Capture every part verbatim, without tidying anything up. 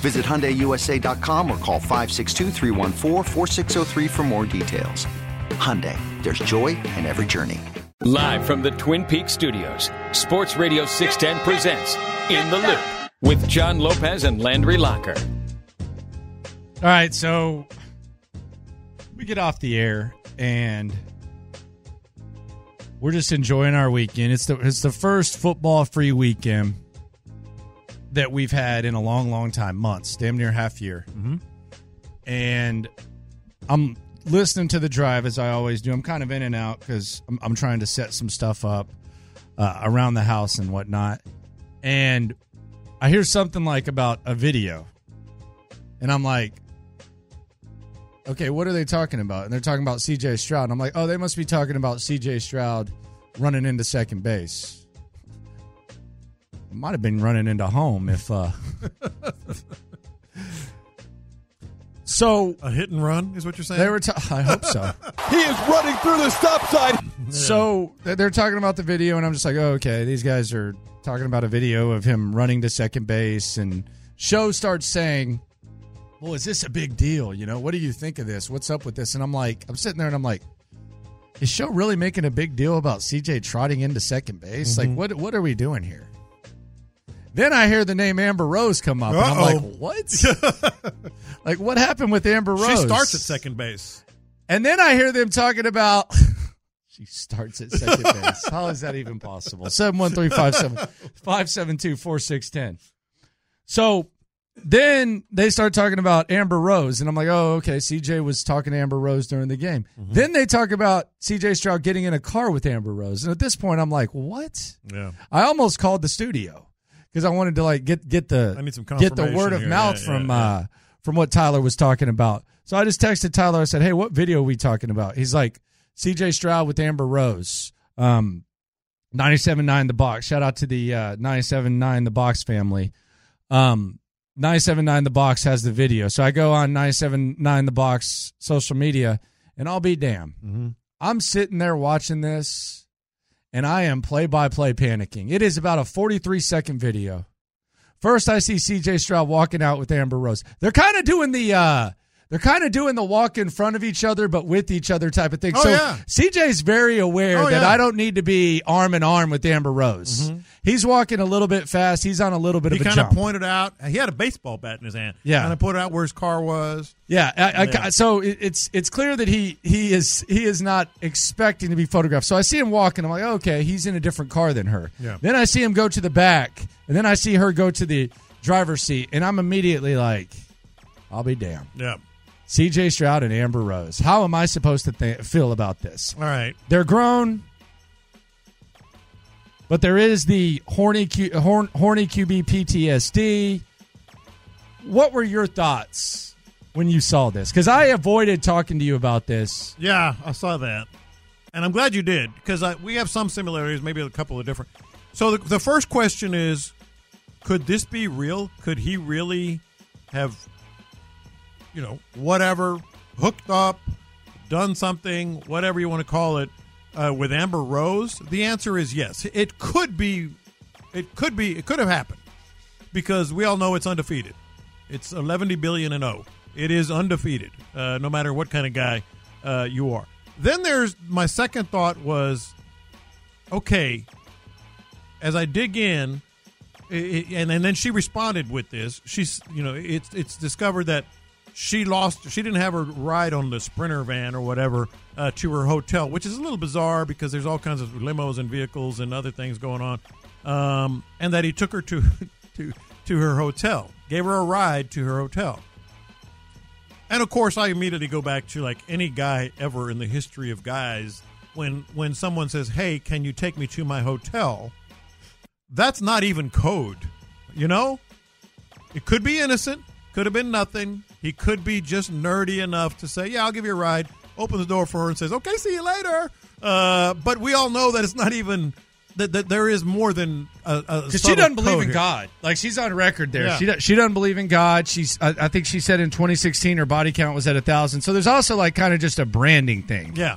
Visit Hyundai U S A dot com or call five six two, three one four, four six zero three for more details. Hyundai, there's joy in every journey. Live from the Twin Peaks Studios, Sports Radio six ten presents In the Loop with John Lopez and Landry Locker. All right, so we get off the air and we're just enjoying our weekend. It's the, it's the first football-free weekend that we've had in a long, long time, months, damn near half year. Mm-hmm. And I'm listening to the drive as I always do. I'm kind of in and out because I'm, I'm trying to set some stuff up uh, around the house and whatnot. And I hear something like about a video. And I'm like, okay, what are they talking about? And they're talking about C J Stroud. And I'm like, oh, they must be talking about C J Stroud running into second base. Might have been running into home if uh so a hit and run is what you're saying. They were ta- I hope so. He is running through the stop sign. Yeah. So they're talking about the video and I'm just like, oh, okay, these guys are talking about a video of him running to second base, and Show starts saying, well, is this a big deal? You know, what do you think of this? What's up with this? And I'm like, I'm sitting there and I'm like, is Show really making a big deal about C J trotting into second base? Mm-hmm. Like what what are we doing here? Then I hear the name Amber Rose come up, Uh-oh. and I'm like, what? Like, what happened with Amber Rose? She starts at second base. And then I hear them talking about, she starts at second base. How is that even possible? seven one three, five seven two, four six one zero. So then they start talking about Amber Rose, and I'm like, oh, okay, C J was talking to Amber Rose during the game. Mm-hmm. Then they talk about C J Stroud getting in a car with Amber Rose. And at this point, I'm like, what? Yeah. I almost called the studio. Because I wanted to like get get the I need some get the word of here. mouth yeah, from yeah, yeah. Uh, from what Tyler was talking about. So I just texted Tyler. I said, "Hey, what video are we talking about?" He's like, "C J Stroud with Amber Rose, um, ninety-seven point nine The Box." Shout out to the uh, ninety-seven point nine The Box family. Um, ninety-seven point nine The Box has the video. So I go on ninety-seven point nine The Box social media, and I'll be damned. Mm-hmm. I'm sitting there watching this. And I am play-by-play panicking. It is about a forty-three second video. First, I see C J Stroud walking out with Amber Rose. They're kind of doing the uh, they're kind of doing the walk in front of each other, but with each other type of thing. Oh, so yeah. C J's very aware oh, that yeah. I don't need to be arm in arm with Amber Rose. Mm-hmm. He's walking a little bit fast. He's on a little bit he of a jump. He kind of pointed out. He had a baseball bat in his hand. Yeah, kind of pointed out where his car was. Yeah. I, I, yeah. So it's it's clear that he he is he is not expecting to be photographed. So I see him walking. I'm like, okay, he's in a different car than her. Yeah. Then I see him go to the back, and then I see her go to the driver's seat, and I'm immediately like, I'll be damned. Yeah. C J Stroud and Amber Rose. How am I supposed to th- feel about this? All right. They're grown. But there is the horny Q, horn, horny Q B P T S D. What were your thoughts when you saw this? Because I avoided talking to you about this. Yeah, I saw that. And I'm glad you did, because we have some similarities, maybe a couple of different. So the, the first question is, could this be real? Could he really have, you know, whatever, hooked up, done something, whatever you want to call it? Uh, with Amber Rose, the answer is yes. It could be, it could be, it could have happened, because we all know it's undefeated. It's eleven billion and oh. It is undefeated, uh, no matter what kind of guy uh, you are. Then there's my second thought was, okay, as I dig in, it, and, and then she responded with this. She's, you know, it's it's discovered that she lost, she didn't have her ride on the Sprinter van or whatever uh, to her hotel, which is a little bizarre because there's all kinds of limos and vehicles and other things going on. Um, and that he took her to, to to her hotel, gave her a ride to her hotel. And, of course, I immediately go back to, like, any guy ever in the history of guys, when when someone says, hey, can you take me to my hotel? That's not even code, you know? It could be innocent. Could have been nothing. He could be just nerdy enough to say, yeah, I'll give you a ride. Open the door for her and says, okay, see you later. Uh, but we all know that it's not even – That, that there is more than a, a because she doesn't believe in here. God. Like, she's on record there. Yeah. She she doesn't believe in God. She's I, I think she said in twenty sixteen her body count was at a thousand. So there's also like kind of just a branding thing. Yeah.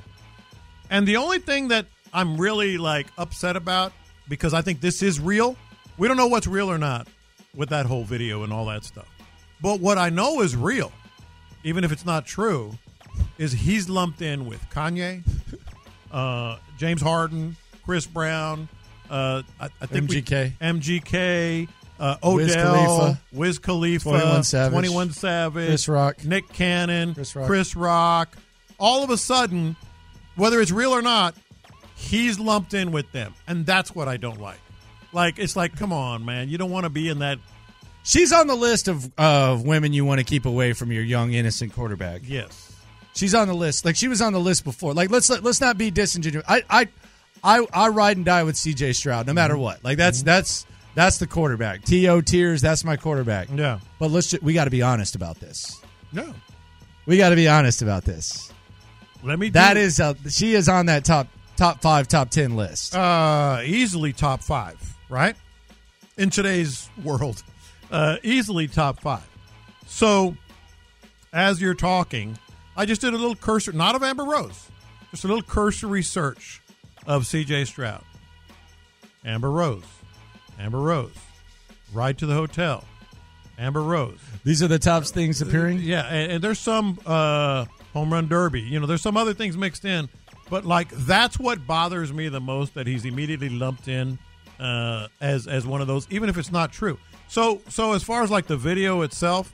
And the only thing that I'm really like upset about, because I think this is real. We don't know what's real or not with that whole video and all that stuff. But what I know is real, even if it's not true, is he's lumped in with Kanye, uh, James Harden, Chris Brown, uh, I, I think M G K, we, M G K, uh, Odell, Wiz Khalifa, twenty-one Savage, twenty-one Savage, Chris Rock, Nick Cannon, Chris Rock. Chris Rock. All of a sudden, whether it's real or not, he's lumped in with them, and that's what I don't like. Like, it's like, come on, man, you don't want to be in that. She's on the list of of women you want to keep away from your young innocent quarterback. Yes, she's on the list. Like, she was on the list before. Like, let's let, let's not be disingenuous. I. I I, I ride and die with C J Stroud no matter what. Like, that's mm-hmm. that's that's the quarterback. T O Tears, that's my quarterback. Yeah. But let's just, we got to be honest about this. No. We got to be honest about this. Let me That do. is a, she is on that top top five, top ten list. Uh easily top five, right? In today's world. Uh easily top five. So as you're talking, I just did a little cursory, not of Amber Rose. Just a little cursory search of C J Stroud. Amber Rose. Amber Rose. Ride to the hotel. Amber Rose. These are the top things appearing? Yeah, and, and there's some uh, home run derby. You know, there's some other things mixed in. But, like, that's what bothers me the most, that he's immediately lumped in uh, as as one of those, even if it's not true. So, so as far as, like, the video itself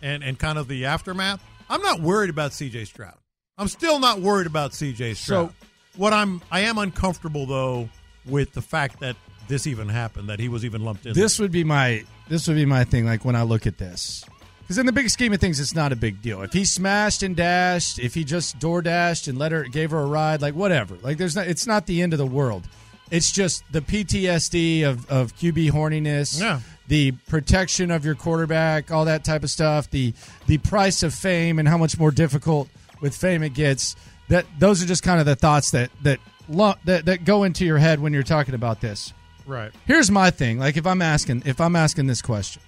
and, and kind of the aftermath, I'm not worried about C J Stroud. I'm still not worried about C J Stroud. So, What I'm, I am uncomfortable though with the fact that this even happened, that he was even lumped in. This there. would be my, this would be my thing. Like, when I look at this, because in the big scheme of things, it's not a big deal. If he smashed and dashed, if he just door dashed and let her, gave her a ride, like whatever. Like, there's not, it's not the end of the world. It's just the P T S D of of Q B horniness, yeah. The protection of your quarterback, all that type of stuff. The the price of fame and how much more difficult with fame it gets. That those are just kind of the thoughts that that, that that go into your head when you're talking about this. Right. Here's my thing. Like, if I'm asking if I'm asking this question,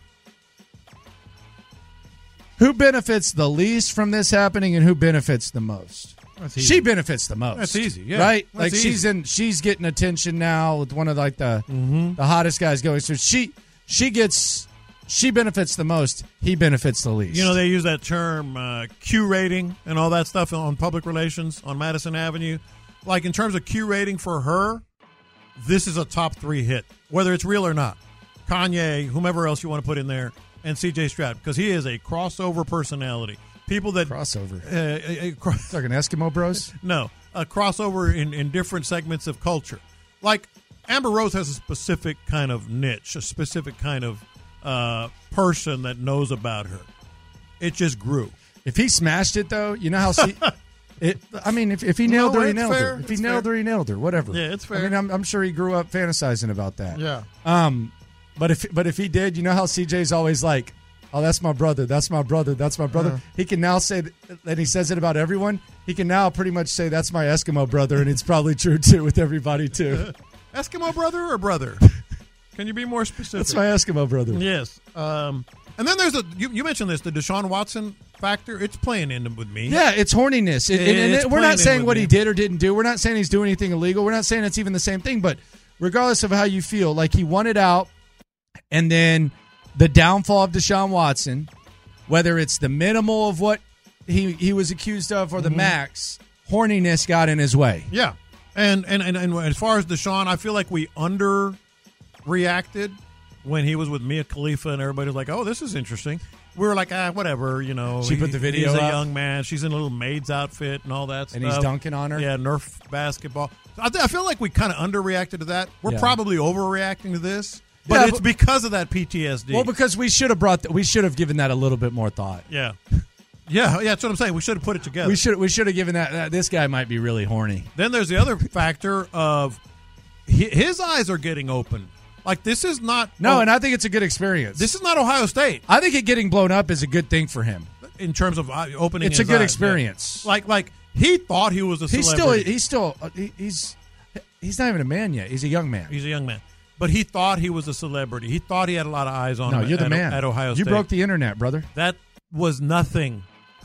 who benefits the least from this happening, and who benefits the most? That's easy. She benefits the most. That's easy. Yeah. Right. That's like easy. she's in. She's getting attention now with one of like the mm-hmm. the hottest guys going. So she she gets she benefits the most. He benefits the least. You know, they use that term uh, Q rating and all that stuff on public relations on Madison Avenue. Like, in terms of Q rating for her, this is a top three hit, whether it's real or not. Kanye, whomever else you want to put in there, and C J Stroud, because he is a crossover personality. People that crossover, uh, uh, cross- like an Eskimo Bros. No, a crossover in, in different segments of culture. Like, Amber Rose has a specific kind of niche, a specific kind of Uh, person that knows about her. It just grew. If he smashed it, though, you know how she, it, I mean, if, if he nailed no, her, he nailed fair. her. If it's he nailed fair. her, he nailed her. Whatever. Yeah, it's fair. I mean, I'm, I'm sure he grew up fantasizing about that. Yeah. Um, but if but if he did, you know how C J's always like, oh, that's my brother, that's my brother, that's my brother. Uh, he can now say, that, and he says it about everyone, he can now pretty much say, that's my Eskimo brother, and it's probably true, too, with everybody, too. Eskimo brother or brother? Can you be more specific? That's my Eskimo brother. Yes. Um, and then there's a you, you mentioned this, the Deshaun Watson factor. It's playing in with me. Yeah, it's horniness. It, it, and, and it's we're not saying what me. he did or didn't do. We're not saying he's doing anything illegal. We're not saying it's even the same thing. But regardless of how you feel, like, he wanted out, and then the downfall of Deshaun Watson, whether it's the minimal of what he, he was accused of or the mm-hmm. max, horniness got in his way. Yeah. And, and, and, and as far as Deshaun, I feel like we under... reacted when he was with Mia Khalifa and everybody was like, oh, this is interesting. We were like, ah, whatever, you know. She put the video He's up. A young man. She's in a little maid's outfit and all that and stuff. And he's dunking on her. Yeah, Nerf basketball. I, th- I feel like we kind of underreacted to that. We're yeah. probably overreacting to this. But yeah, it's but, because of that P T S D. Well, because we should have brought, th- we should have given that a little bit more thought. Yeah. Yeah, yeah, that's what I'm saying. We should have put it together. We should we should have given that, that, this guy might be really horny. Then there's the other factor of his, his eyes are getting open. Like, this is not... No, oh, and I think it's a good experience. This is not Ohio State. I think it getting blown up is a good thing for him. In terms of opening it's his eyes. It's a good eyes, experience. Yeah. Like, like he thought he was a celebrity. He's still... He's, still he, he's, he's not even a man yet. He's a young man. He's a young man. But he thought he was a celebrity. He thought he had a lot of eyes on no, him you're at, the man. at Ohio State. You broke the internet, brother. That was nothing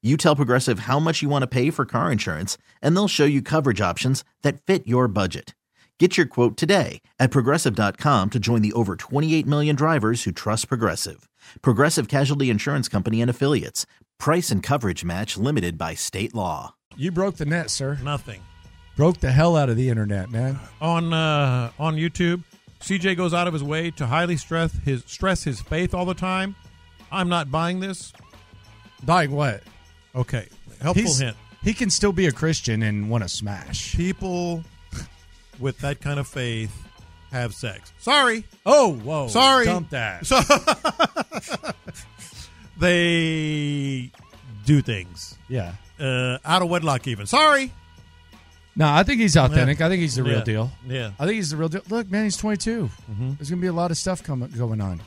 You tell Progressive how much you want to pay for car insurance, and they'll show you coverage options that fit your budget. Get your quote today at Progressive dot com to join the over twenty-eight million drivers who trust Progressive. Progressive Casualty Insurance Company and Affiliates. Price and coverage match limited by state law. You broke the net, sir. Nothing. Broke the hell out of the internet, man. On uh, on YouTube, C J goes out of his way to highly stress his stress his faith all the time. I'm not buying this. Buying what? Okay, helpful He's, hint. He can still be a Christian and want to smash. People with that kind of faith have sex. Sorry. Oh, whoa. Sorry. Dump that. So they do things. Yeah. Uh, out of wedlock even. Sorry. No, I think he's authentic. Yeah. I think he's the real yeah. deal. Yeah. I think he's the real deal. Look, man, he's twenty-two. Mm-hmm. There's going to be a lot of stuff coming going on.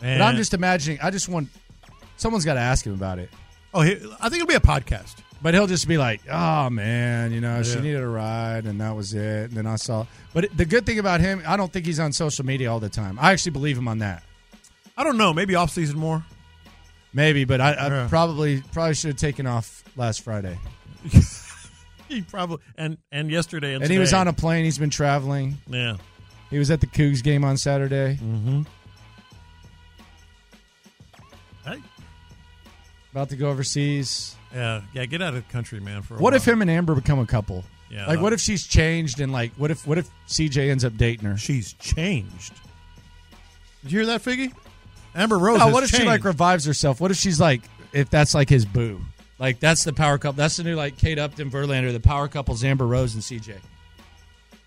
And but I'm just imagining. I just want – someone's got to ask him about it. Oh, he, I think it'll be a podcast. But he'll just be like, oh, man, you know, yeah. she needed a ride, and that was it. And then I saw – but it, the good thing about him, I don't think he's on social media all the time. I actually believe him on that. I don't know. Maybe off-season more. Maybe, but I, I yeah. probably probably should have taken off last Friday. He probably – and and yesterday and And today. He was on a plane. He's been traveling. Yeah. He was at the Cougs game on Saturday. Mm-hmm. Hey. About to go overseas. Yeah, yeah. Get out of the country, man. For a what while. If him and Amber become a couple? Yeah. Like, what if she's changed and like, what if what if C J ends up dating her? She's changed. Did you hear that, Figgy? Amber Rose. No, has what if changed. She like revives herself? What if she's like, if that's like his boo? Like that's the power couple. That's the new like Kate Upton, Verlander. The power couple's Amber Rose and C J. Are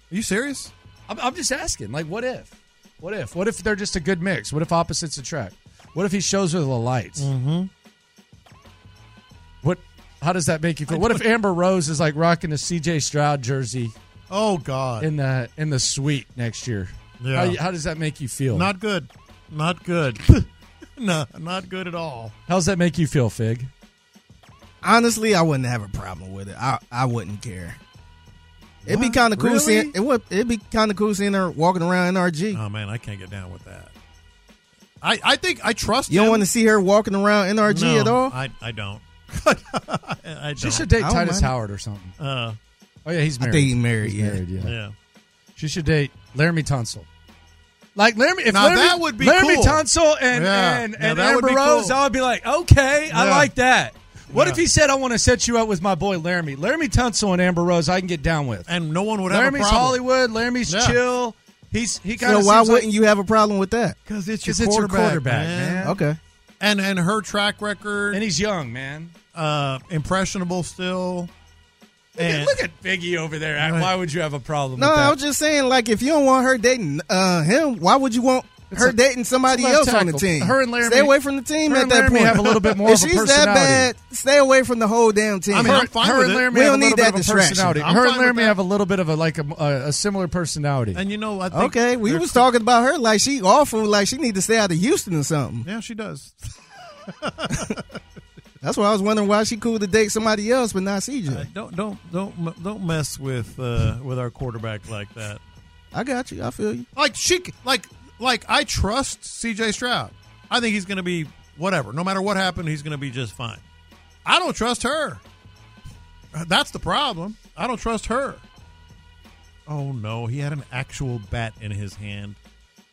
you serious? I'm, I'm just asking. Like, what if? What if? What if they're just a good mix? What if opposites attract? What if he shows her the lights? Mm-hmm. What? How does that make you feel? What if Amber Rose is like rocking a C J Stroud jersey? Oh God! In the in the suite next year. Yeah. How, how does that make you feel? Not good. Not good. No, not good at all. How does that make you feel, Fig? honestly, I wouldn't have a problem with it. I, I wouldn't care. What? It'd be kind of cool really? seeing it would. It'd be kind of cool seeing her walking around N R G. Oh man, I can't get down with that. I, I think I trust. You him. Don't want to see her walking around N R G no, at all. I I don't. I don't. She should date Titus Howard or something. Uh, oh yeah, he's married. I think he's married. He's yeah. married yeah. yeah. She should date Laramie Tunsil. Like Laramie, if now Laramie, that would be Laramie cool. Tunsil and yeah. and, and yeah, Amber Rose, cool. I would be like, okay, yeah. I like that. What yeah. if he said, I want to set you up with my boy Laramie? Laramie Tunsil and Amber Rose, I can get down with, and no one would Laramie's have a problem. Laramie's Hollywood. Laramie's yeah. chill. He's he kind of. So why wouldn't like, you have a problem with that? Because it's, it's your quarterback, man. man. Okay, and and her track record, and he's young, man. Uh, impressionable still. And look at Biggie over there. Right. Why would you have a problem no, with that? No, I was just saying, like, if you don't want her dating uh, him, why would you want it's her a, dating somebody else tackle. On the team? Her and Laramie. Stay away from the team at that point. Have a little bit more if of a she's that bad, stay away from the whole damn team. I mean, her, I'm fine her with and Laramie have a little bit of a personality. I'm her and Laramie have a little bit of a, like, a, a, a similar personality. And you know, I think... Okay, we was talking about her like she awful, like she need to stay out of Houston or something. Yeah, she does. That's why I was wondering why she cool to date somebody else but not C J. Uh, don't don't don't don't mess with uh, with our quarterback like that. I got you. I feel you. Like she like like I trust C J Stroud. I think he's going to be whatever. No matter what happened, he's going to be just fine. I don't trust her. That's the problem. I don't trust her. Oh no, he had an actual bat in his hand.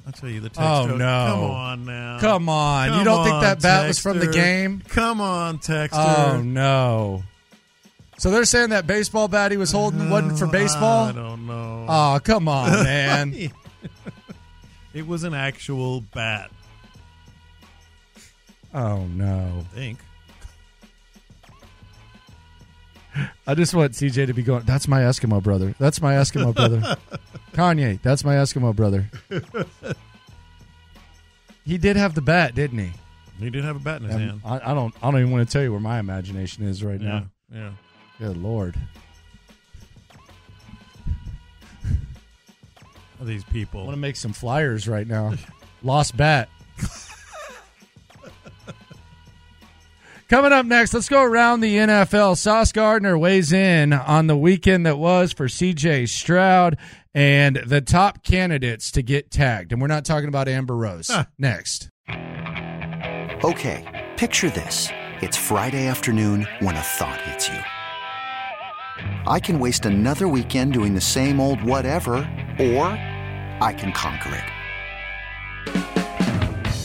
I'll tell you the text. Oh, no. Come on now. Come on. Come you don't on, think that bat texter. Was from the game? Come on, texter. Oh, no. So they're saying that baseball bat he was holding no, wasn't for baseball? I don't know. Oh, come on, man. It was an actual bat. Oh, no. I think. I just want C J to be going, that's my Eskimo brother. That's my Eskimo brother. Kanye, that's my Eskimo brother. He did have the bat, didn't he? He did have a bat in his and hand. I, I don't I don't even want to tell you where my imagination is right yeah, now. Yeah. Good Lord. These people. I want to make some flyers right now. Lost bat. Coming up next, let's go around the N F L. Sauce Gardner weighs in on the weekend that was for C J Stroud and the top candidates to get tagged. And we're not talking about Amber Rose. Huh. Next. Okay, picture this. It's Friday afternoon when a thought hits you. I can waste another weekend doing the same old whatever, or I can conquer it.